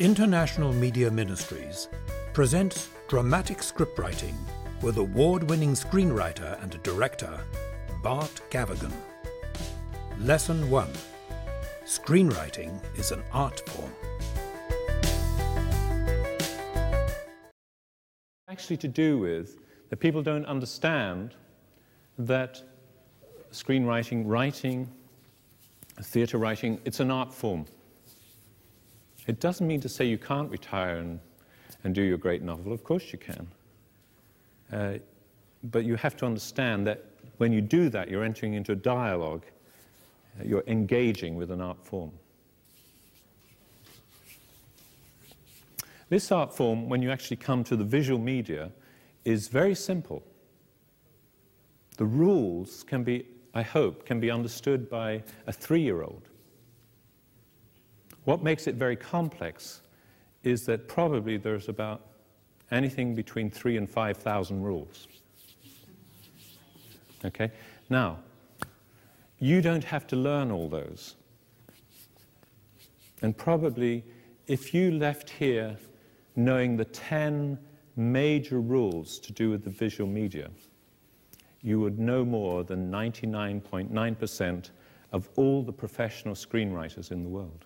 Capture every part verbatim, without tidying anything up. International Media Ministries presents dramatic scriptwriting with award-winning screenwriter and director Bart Gavigan. Lesson one. Screenwriting is an art form. Actually to do with that people don't understand that screenwriting, writing, theatre writing, it's an art form. It doesn't mean to say you can't retire and, and do your great novel. Of course you can. Uh, but you have to understand that when you do that, you're entering into a dialogue. Uh, you're engaging with an art form. This art form, when you actually come to the visual media, is very simple. The rules can be, I hope, can be understood by a three-year-old. What makes it very complex is that probably there's about anything between three and five thousand rules. Okay? Now, you don't have to learn all those. And probably if you left here knowing the ten major rules to do with the visual media, you would know more than ninety-nine point nine percent of all the professional screenwriters in the world.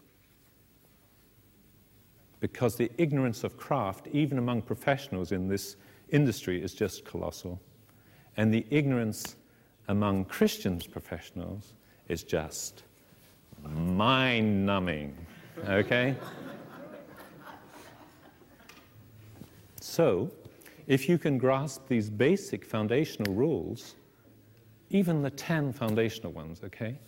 Because the ignorance of craft, even among professionals in this industry, is just colossal. And the ignorance among Christian professionals is just mind-numbing, okay? So, if you can grasp these basic foundational rules, even the ten foundational ones, okay,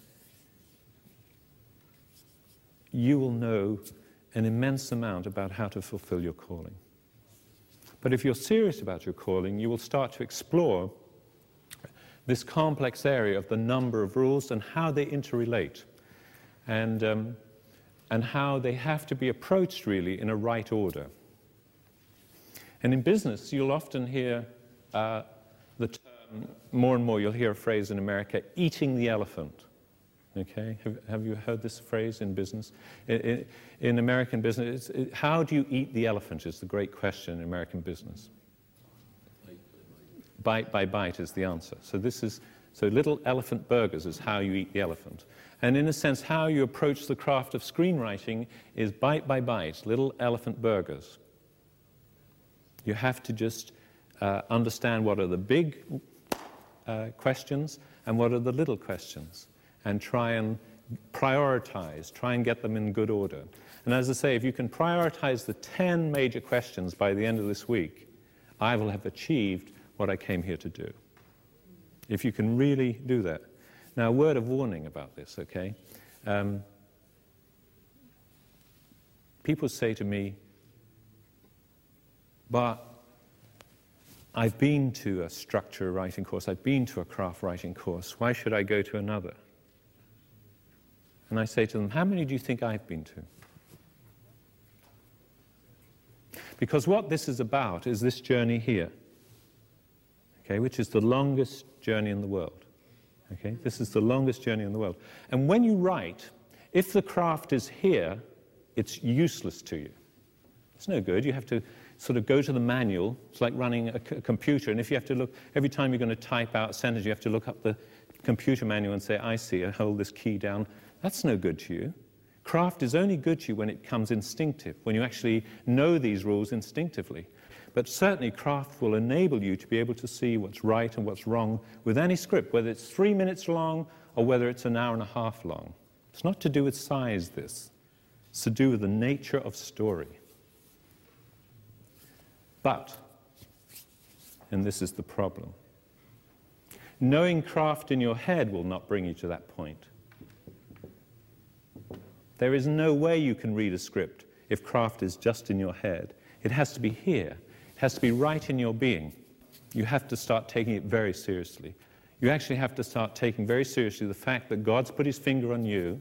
you will know an immense amount about how to fulfill your calling. But if you're serious about your calling, you will start to explore this complex area of the number of rules and how they interrelate, and, um, and how they have to be approached, really, in a right order. And in business, you'll often hear uh, the term, more and more, you'll hear a phrase in America, eating the elephant. Okay, have, have you heard this phrase in business? In, in, in American business, it, how do you eat the elephant is the great question in American business. Bite by bite. Bite by bite is the answer. So this is, so little elephant burgers is how you eat the elephant. And in a sense, how you approach the craft of screenwriting is bite by bite, little elephant burgers. You have to just uh, understand what are the big uh, questions and what are the little questions, and try and prioritize, try and get them in good order. And as I say, if you can prioritize the ten major questions by the end of this week, I will have achieved what I came here to do. If you can really do that. Now, a word of warning about this, okay? Um, people say to me, but I've been to a structure writing course, I've been to a craft writing course, why should I go to another? And I say to them, how many do you think I've been to? Because what this is about is this journey here, okay, which is the longest journey in the world. Okay, this is the longest journey in the world. And when you write, if the craft is here, it's useless to you. It's no good. You have to sort of go to the manual. It's like running a c- computer. And if you have to look, every time you're going to type out a sentence, you have to look up the computer manual and say, I see, I hold this key down. That's no good to you. Craft is only good to you when it comes instinctive, when you actually know these rules instinctively. But certainly craft will enable you to be able to see what's right and what's wrong with any script, whether it's three minutes long or whether it's an hour and a half long. It's not to do with size, this. It's to do with the nature of story. But, and this is the problem, knowing craft in your head will not bring you to that point. There is no way you can read a script if craft is just in your head. It has to be here. It has to be right in your being. You have to start taking it very seriously. You actually have to start taking very seriously the fact that God's put his finger on you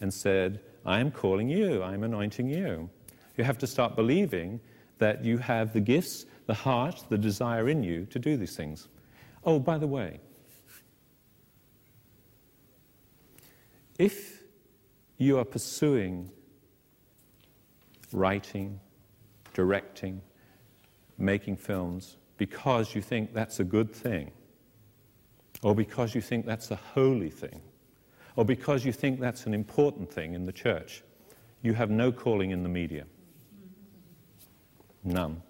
and said, I am calling you, I am anointing you. You have to start believing that you have the gifts, the heart, the desire in you to do these things. Oh, by the way, if you are pursuing writing, directing, making films, because you think that's a good thing, or because you think that's a holy thing, or because you think that's an important thing in the church. You have no calling in the media. None.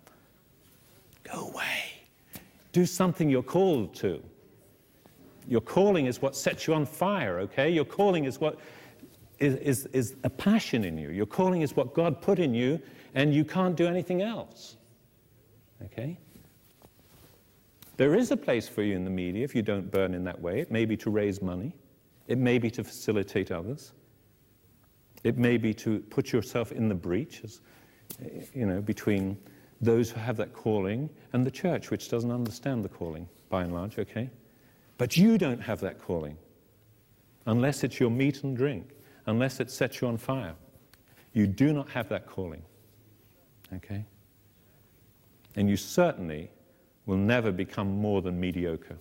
Go away. Do something you're called to. Your calling is what sets you on fire, okay? Your calling is what is, is, is a passion in you. Your calling is what God put in you, and you can't do anything else, okay? There is a place for you in the media if you don't burn in that way. It may be to raise money. It may be to facilitate others. It may be to put yourself in the breach, as, you know, between those who have that calling and the church, which doesn't understand the calling, by and large, okay? But you don't have that calling, unless it's your meat and drink, unless it sets you on fire. You do not have that calling, okay? And you certainly will never become more than mediocre.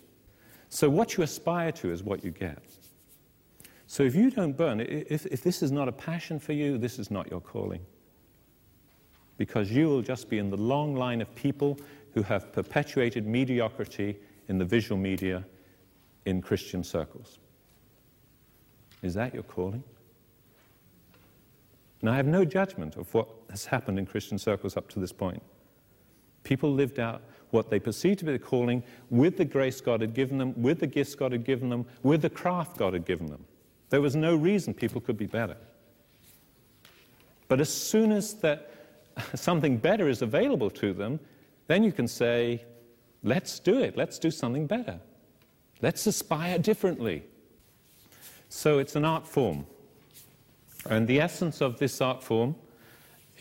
So what you aspire to is what you get. So if you don't burn, if, if this is not a passion for you, this is not your calling. Because you will just be in the long line of people who have perpetuated mediocrity in the visual media in Christian circles. Is that your calling? Now, I have no judgment of what has happened in Christian circles up to this point. People lived out what they perceived to be the calling with the grace God had given them, with the gifts God had given them, with the craft God had given them. There was no reason people could be better. But as soon as that something better is available to them, then you can say, let's do it, let's do something better. Let's aspire differently. So it's an art form. And the essence of this art form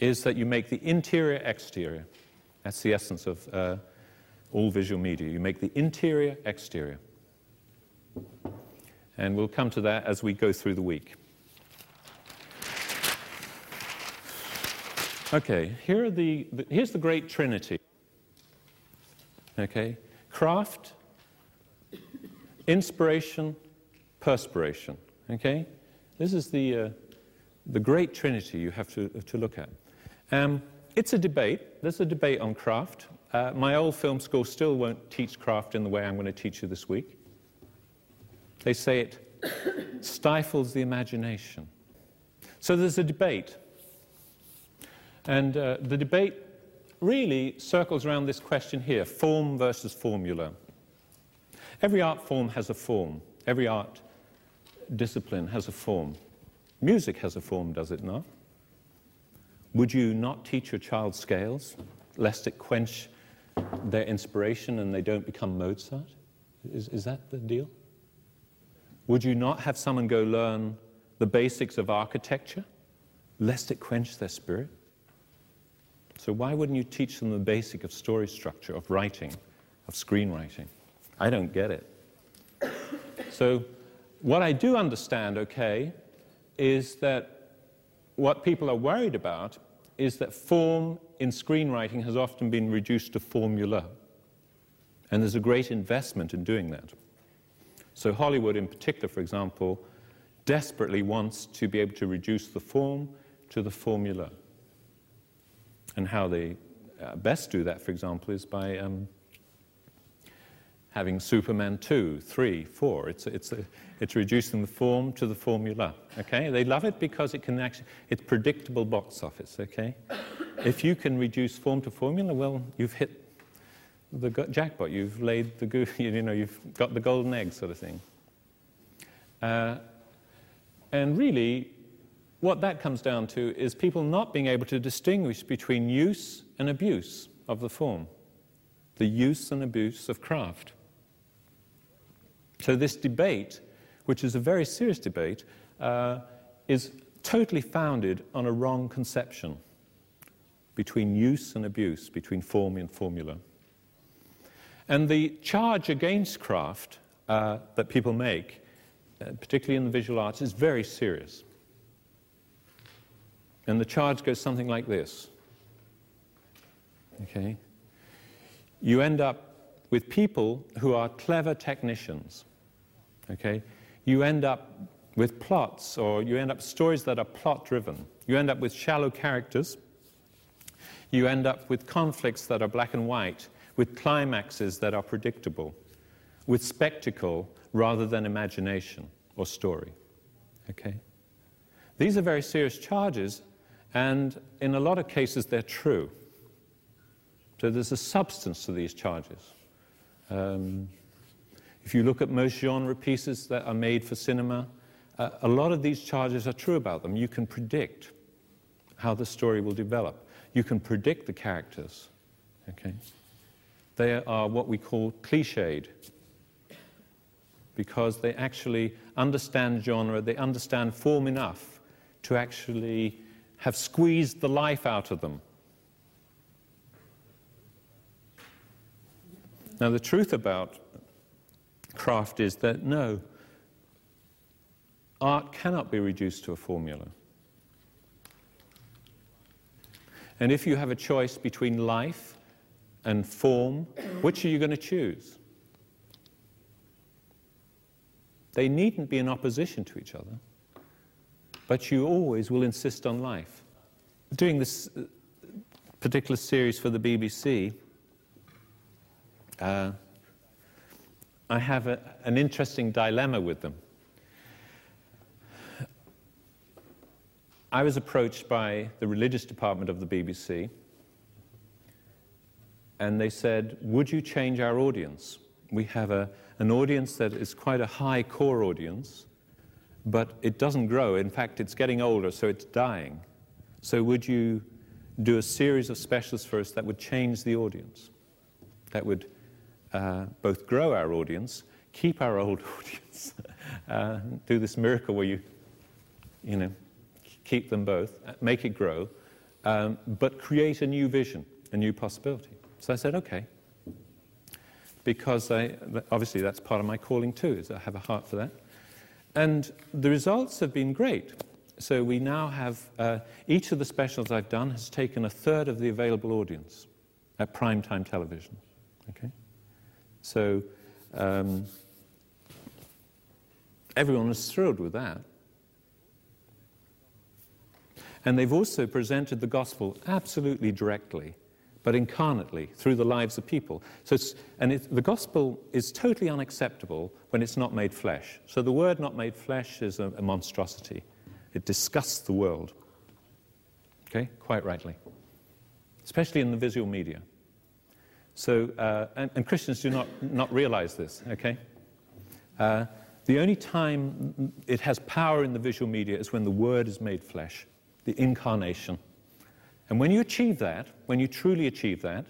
is that you make the interior exterior. That's the essence of uh, all visual media. You make the interior exterior. And we'll come to that as we go through the week. Okay, here are the, the here's the great trinity. Okay, craft, inspiration, perspiration, okay? This is the uh, the great trinity you have to, to look at. Um, it's a debate. There's a debate on craft. Uh, my old film school still won't teach craft in the way I'm going to teach you this week. They say it stifles the imagination. So there's a debate. And uh, the debate really circles around this question here, form versus formula. Every art form has a form. Every art discipline has a form. Music has a form, does it not? Would you not teach your child scales, lest it quench their inspiration and they don't become Mozart? Is, is that the deal? Would you not have someone go learn the basics of architecture, lest it quench their spirit? So why wouldn't you teach them the basic of story structure, of writing, of screenwriting? I don't get it. So what I do understand, okay, is that what people are worried about is that form in screenwriting has often been reduced to formula. And there's a great investment in doing that. So Hollywood in particular, for example, desperately wants to be able to reduce the form to the formula. And how they best do that, for example, is by um, having Superman two, three, four. It's it's it's reducing the form to the formula, okay? They love it because it can actually, it's predictable box office, okay? If you can reduce form to formula, well, you've hit the jackpot. You've laid the goo, you know, you've got the golden egg sort of thing. Uh, and really, what that comes down to is people not being able to distinguish between use and abuse of the form, the use and abuse of craft. So this debate, which is a very serious debate, uh, is totally founded on a wrong conception between use and abuse, between form and formula. And the charge against craft uh, that people make, uh, particularly in the visual arts, is very serious. And the charge goes something like this, okay? You end up with people who are clever technicians, okay? You end up with plots, or you end up stories that are plot-driven. You end up with shallow characters you end up with conflicts that are black and white, with climaxes that are predictable, with spectacle rather than imagination or story. Okay? These are very serious charges, and in a lot of cases they're true. So there's a substance to these charges. Um, if you look at most genre pieces that are made for cinema, uh, a lot of these charges are true about them. You can predict how the story will develop. You can predict the characters. Okay? They are what we call cliched, because they actually understand genre, they understand form enough to actually have squeezed the life out of them. Now, the truth about craft is that, no, art cannot be reduced to a formula. And if you have a choice between life and form, which are you going to choose? They needn't be in opposition to each other, but you always will insist on life. Doing this particular series for the B B C, uh, I have a, an interesting dilemma with them. I was approached by the religious department of the B B C, and they said, would you change our audience? We have a an audience that is quite a high core audience, but it doesn't grow. In fact, it's getting older, so it's dying. So would you do a series of specials for us that would change the audience, that would uh, both grow our audience, keep our old audience, uh, do this miracle where you, you know, keep them both, make it grow, um, but create a new vision, a new possibility. So I said, okay. Because I, obviously that's part of my calling too, is I have a heart for that. And the results have been great. So we now have, uh, each of the specials I've done has taken a third of the available audience at primetime television. Okay? So um, everyone was thrilled with that. And they've also presented the gospel absolutely directly, but incarnately, through the lives of people. So, it's, and it, the gospel is totally unacceptable when it's not made flesh. So the word not made flesh is a, a monstrosity. It disgusts the world. Okay? Quite rightly. Especially in the visual media. So, uh, and, and Christians do not, not realize this, okay? Uh, the only time it has power in the visual media is when the word is made flesh, the incarnation. And when you achieve that, when you truly achieve that,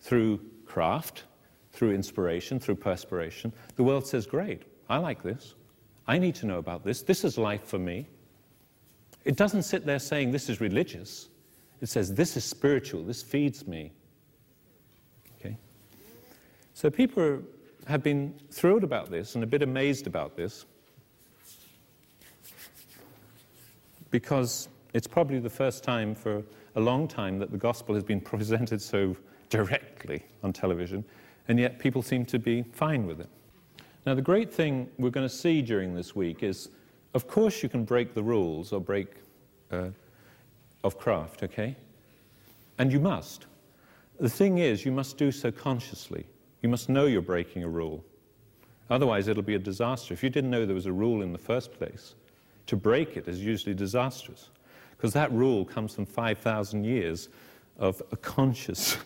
through craft, through inspiration, through perspiration, the world says, great, I like this. I need to know about this. This is life for me. It doesn't sit there saying, this is religious. It says, this is spiritual. This feeds me. Okay? So people are, have been thrilled about this and a bit amazed about this, because it's probably the first time for a long time that the gospel has been presented so directly on television, and yet people seem to be fine with it. Now, the great thing we're going to see during this week is, of course you can break the rules or break uh, of craft, okay? And you must. The thing is, you must do so consciously. You must know you're breaking a rule. Otherwise, it'll be a disaster. If you didn't know there was a rule in the first place, to break it is usually disastrous, because that rule comes from five thousand years of a conscious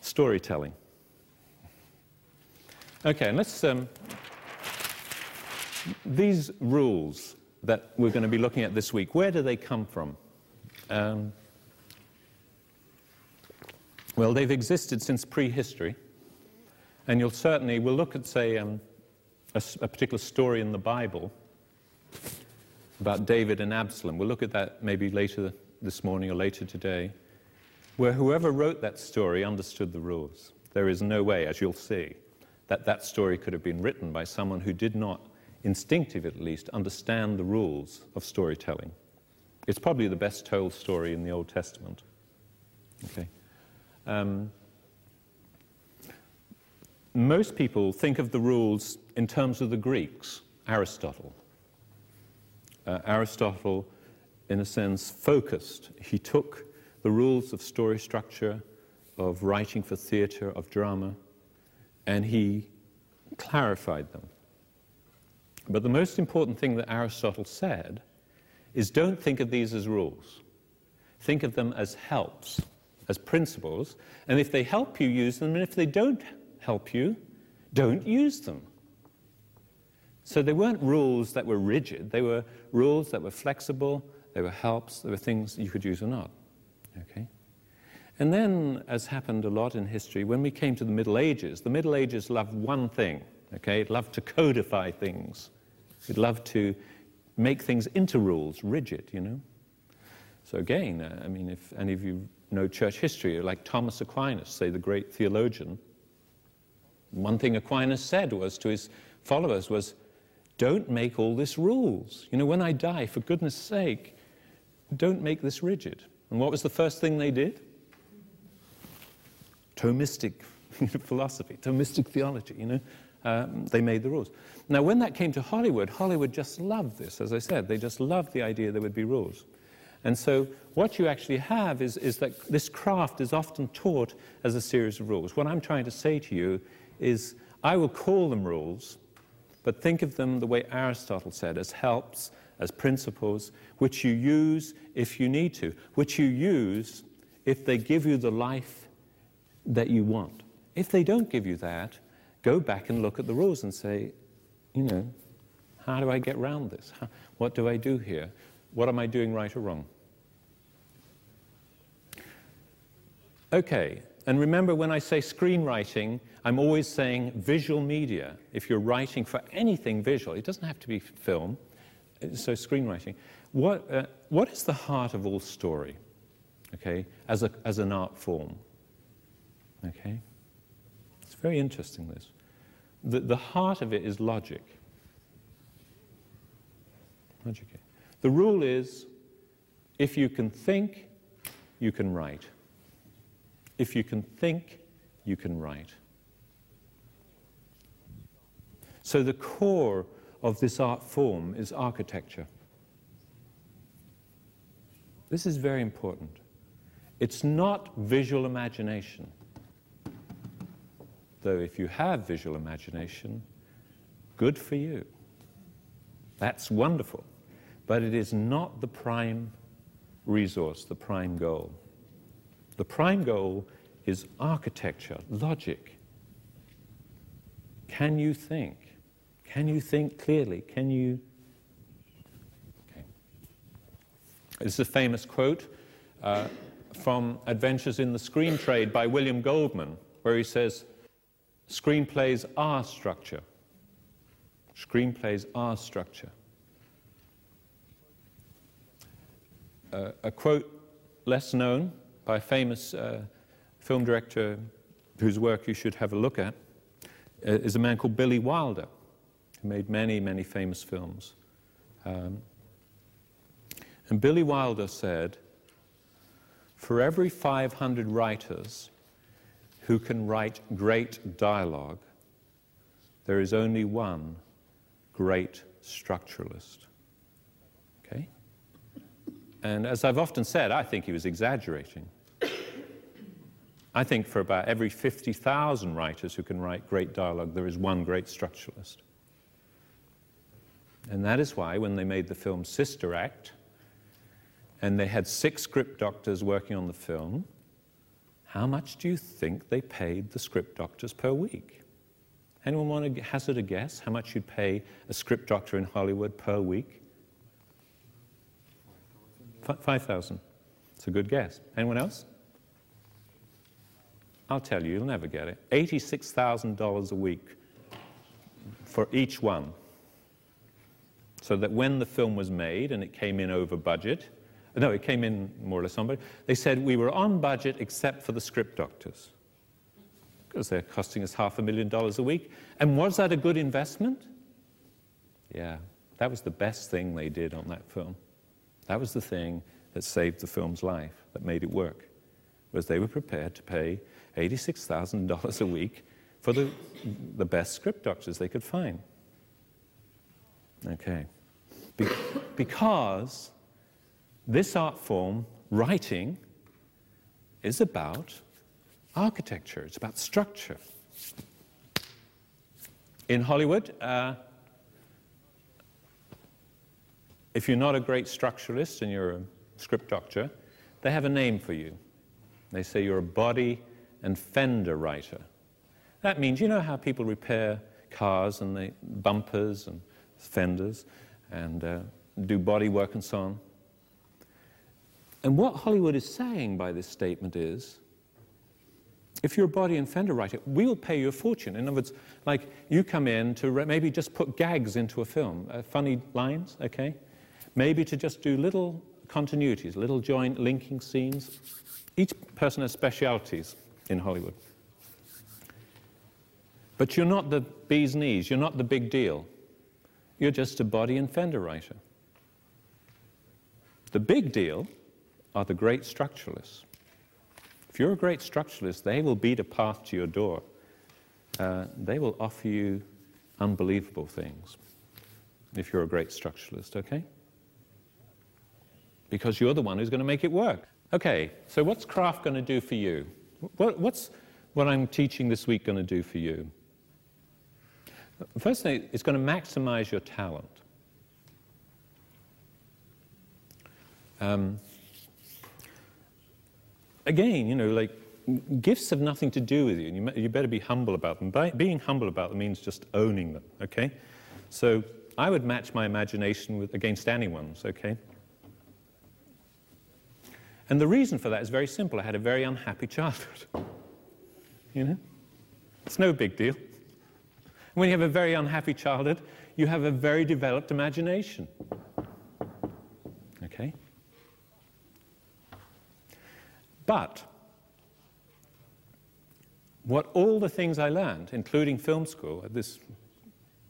storytelling. Okay, and let's... Um, these rules that we're going to be looking at this week, where do they come from? Um, well, they've existed since prehistory, and you'll certainly... We'll look at, say, um, a, a particular story in the Bible about David and Absalom. We'll look at that maybe later this morning or later today, where whoever wrote that story understood the rules. There is no way, as you'll see, that that story could have been written by someone who did not, instinctively at least, understand the rules of storytelling. It's probably the best told story in the Old Testament. Okay. Um, most people think of the rules in terms of the Greeks, Aristotle. Uh, Aristotle, in a sense, focused. He took the rules of story structure, of writing for theater, of drama, and he clarified them. But the most important thing that Aristotle said is don't think of these as rules. Think of them as helps, as principles, and if they help you, use them, and if they don't help you, don't use them. So they weren't rules that were rigid, they were rules that were flexible, they were helps, they were things that you could use or not. Okay? And then, as happened a lot in history, when we came to the Middle Ages, the Middle Ages loved one thing, okay? It loved to codify things. It loved to make things into rules, rigid, you know? So again, I mean, if any of you know church history, like Thomas Aquinas, say the great theologian, one thing Aquinas said was to his followers was, don't make all this rules. You know, when I die, for goodness sake, don't make this rigid. And what was the first thing they did? Thomistic philosophy, Thomistic theology, you know, um, they made the rules. Now, when that came to Hollywood, Hollywood just loved this, as I said. They just loved the idea there would be rules. And so what you actually have is, is that this craft is often taught as a series of rules. What I'm trying to say to you is I will call them rules, but think of them the way Aristotle said, as helps, as principles, which you use if you need to, which you use if they give you the life that you want. If they don't give you that, go back and look at the rules and say, you know, how do I get around this? How, what do I do here? What am I doing right or wrong? Okay, and remember when I say screenwriting, I'm always saying visual media. If you're writing for anything visual, it doesn't have to be film, so screenwriting. What, uh, what is the heart of all story, okay, as, a, as an art form? Okay? It's very interesting, this. The, the heart of it is logic. Logic. The rule is, if you can think, you can write. If you can think, you can write. So the core of this art form is architecture. This is very important. It's not visual imagination. Though if you have visual imagination, good for you. That's wonderful. But it is not the prime resource, the prime goal. The prime goal is architecture, logic. Can you think? Can you think clearly? Can you? Okay. This is a famous quote uh, from Adventures in the Screen Trade by William Goldman, where he says, screenplays are structure. Screenplays are structure. Uh, a quote less known by a famous uh, film director whose work you should have a look at uh, is a man called Billy Wilder, who made many, many famous films. Um, and Billy Wilder said, for every five hundred writers who can write great dialogue, there is only one great structuralist. And as I've often said, I think he was exaggerating. I think for about every fifty thousand writers who can write great dialogue, there is one great structuralist. And that is why when they made the film Sister Act, and they had six script doctors working on the film, how much do you think they paid the script doctors per week? Anyone want to hazard a guess how much you'd pay a script doctor in Hollywood per week? five thousand. It's a good guess. Anyone else? I'll tell you, you'll never get it. eighty-six thousand dollars a week for each one. So that when the film was made and it came in over budget, no, it came in more or less on budget, they said we were on budget except for the script doctors. Because they're costing us half a million dollars a week. And was that a good investment? Yeah, that was the best thing they did on that film. That was the thing that saved the film's life, that made it work, was they were prepared to pay eighty-six thousand dollars a week for the, the best script doctors they could find. Okay. Be- because this art form, writing, is about architecture. It's about structure. In Hollywood, uh, if you're not a great structuralist and you're a script doctor, they have a name for you. They say you're a body and fender writer. That means, you know how people repair cars and they, bumpers and fenders and uh, do body work and so on. And what Hollywood is saying by this statement is, if you're a body and fender writer, we'll pay you a fortune. In other words, like, you come in to re- maybe just put gags into a film, uh, funny lines, okay? Maybe to just do little continuities, little joint linking scenes. Each person has specialities in Hollywood. But you're not the bee's knees, you're not the big deal. You're just a body and fender writer. The big deal are the great structuralists. If you're a great structuralist, they will beat a path to your door. Uh, they will offer you unbelievable things if you're a great structuralist, okay? Because you're the one who's going to make it work. Okay, so what's craft going to do for you? What, what's what I'm teaching this week going to do for you? First thing, it's going to maximize your talent. Um, again, you know, like, gifts have nothing to do with you. You, you better be humble about them. By, being humble about them means just owning them, okay? So I would match my imagination with, against anyone's, okay? And the reason for that is very simple. I had a very unhappy childhood, you know? It's no big deal. When you have a very unhappy childhood, you have a very developed imagination, okay? But what all the things I learned, including film school, at this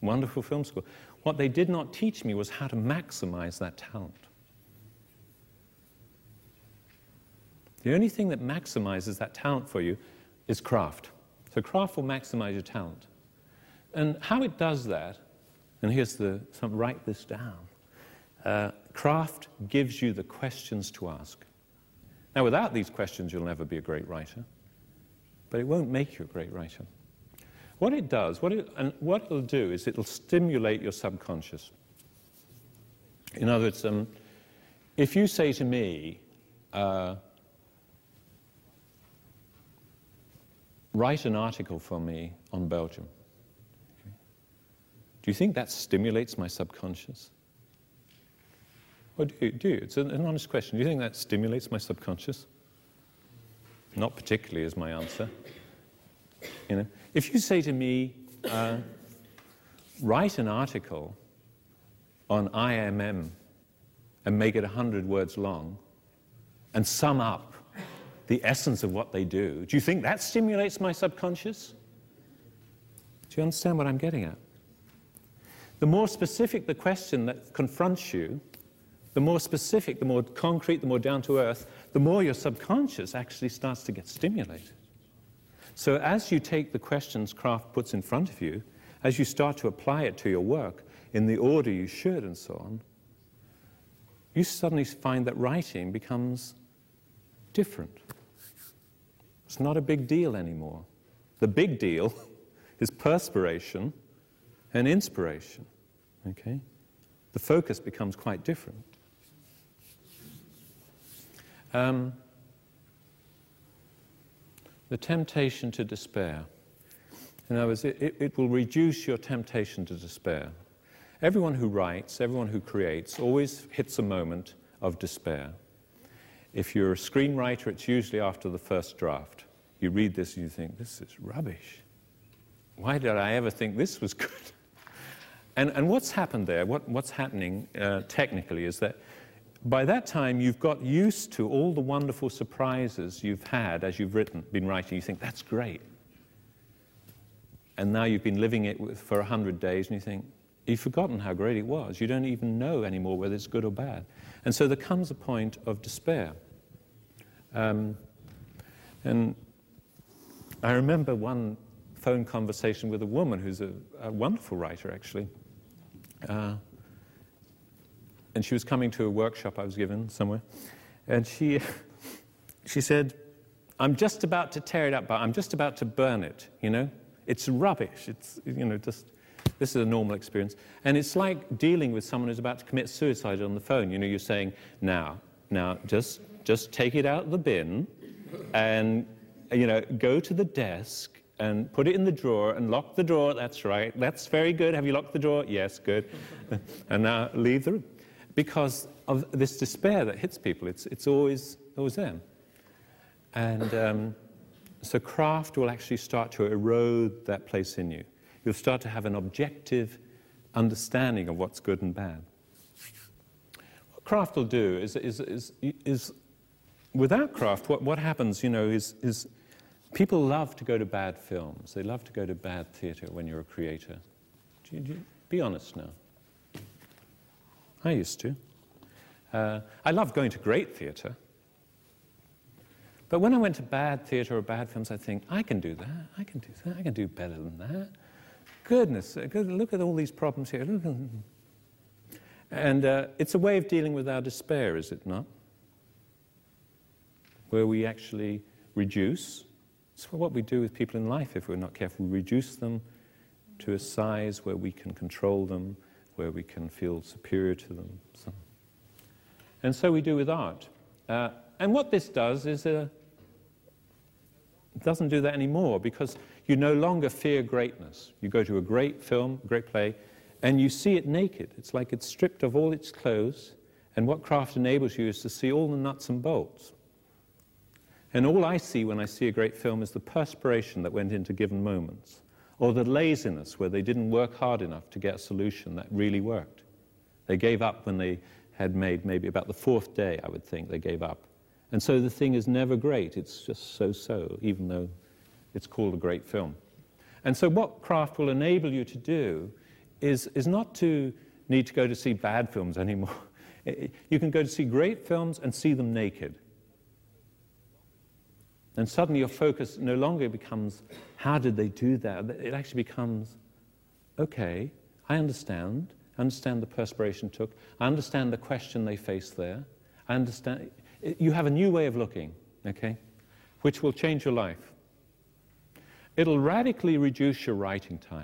wonderful film school, what they did not teach me was how to maximize that talent. The only thing that maximizes that talent for you is craft. So craft will maximize your talent. And how it does that, and here's the, so write this down, uh, craft gives you the questions to ask. Now, without these questions, you'll never be a great writer, but it won't make you a great writer. What it does, what it, and what it'll do is it'll stimulate your subconscious. In other words, um, if you say to me, uh, write an article for me on Belgium. Okay. Do you think that stimulates my subconscious? Or do you? Do you? It's an, an honest question. Do you think that stimulates my subconscious? Not particularly is my answer. You know, if you say to me, uh, write an article on I M M and make it one hundred words long and sum up the essence of what they do, do you think that stimulates my subconscious? Do you understand what I'm getting at? The more specific the question that confronts you, the more specific, the more concrete, the more down-to-earth, the more your subconscious actually starts to get stimulated. So as you take the questions craft puts in front of you, as you start to apply it to your work in the order you should and so on, you suddenly find that writing becomes different. It's not a big deal anymore. The big deal is perspiration and inspiration, okay? The focus becomes quite different. Um, the temptation to despair. In other words, it, it will reduce your temptation to despair. Everyone who writes, everyone who creates, always hits a moment of despair. If you're a screenwriter, it's usually after the first draft. You read this and you think, this is rubbish. Why did I ever think this was good? And, and what's happened there, what, what's happening uh, technically is that by that time you've got used to all the wonderful surprises you've had as you've written, been writing. You think, that's great. And now you've been living it with, for one hundred days and you think, you've forgotten how great it was. You don't even know anymore whether it's good or bad. And so there comes a point of despair. Um, and I remember one phone conversation with a woman who's a, a wonderful writer, actually. Uh, and she was coming to a workshop I was given somewhere. And she, she said, I'm just about to tear it up, but I'm just about to burn it, you know? It's rubbish. It's, you know, just, this is a normal experience. And it's like dealing with someone who's about to commit suicide on the phone. You know, you're saying, now, now, just just take it out of the bin and, you know, go to the desk and put it in the drawer and lock the drawer. That's right. That's very good. Have you locked the drawer? Yes, good. And now leave the room. Because of this despair that hits people, it's it's always, always them. And um, so craft will actually start to erode that place in you. You'll start to have an objective understanding of what's good and bad. What craft will do is, is, is, is without craft, what, what happens, you know, is, is people love to go to bad films. They love to go to bad theatre when you're a creator. Do you, do you, be honest now. I used to. Uh, I love going to great theatre. But when I went to bad theatre or bad films, I think, I can do that, I can do that, I can do better than that. Goodness, look at all these problems here. And uh, it's a way of dealing with our despair, is it not? Where we actually reduce. It's what we do with people in life if we're not careful. We reduce them to a size where we can control them, where we can feel superior to them. So. And so we do with art. Uh, and what this does is... Uh, It doesn't do that anymore because you no longer fear greatness. You go to a great film, a great play, and you see it naked. It's like it's stripped of all its clothes, and what craft enables you is to see all the nuts and bolts. And all I see when I see a great film is the perspiration that went into given moments, or the laziness where they didn't work hard enough to get a solution that really worked. They gave up when they had made maybe about the fourth day, I would think, they gave up. And so the thing is never great, it's just so-so, even though it's called a great film. And so what craft will enable you to do is, is not to need to go to see bad films anymore. You can go to see great films and see them naked. And suddenly your focus no longer becomes, how did they do that? It actually becomes, okay, I understand. I understand the perspiration took. I understand the question they faced there. I understand... You have a new way of looking, okay, which will change your life. It'll radically reduce your writing time.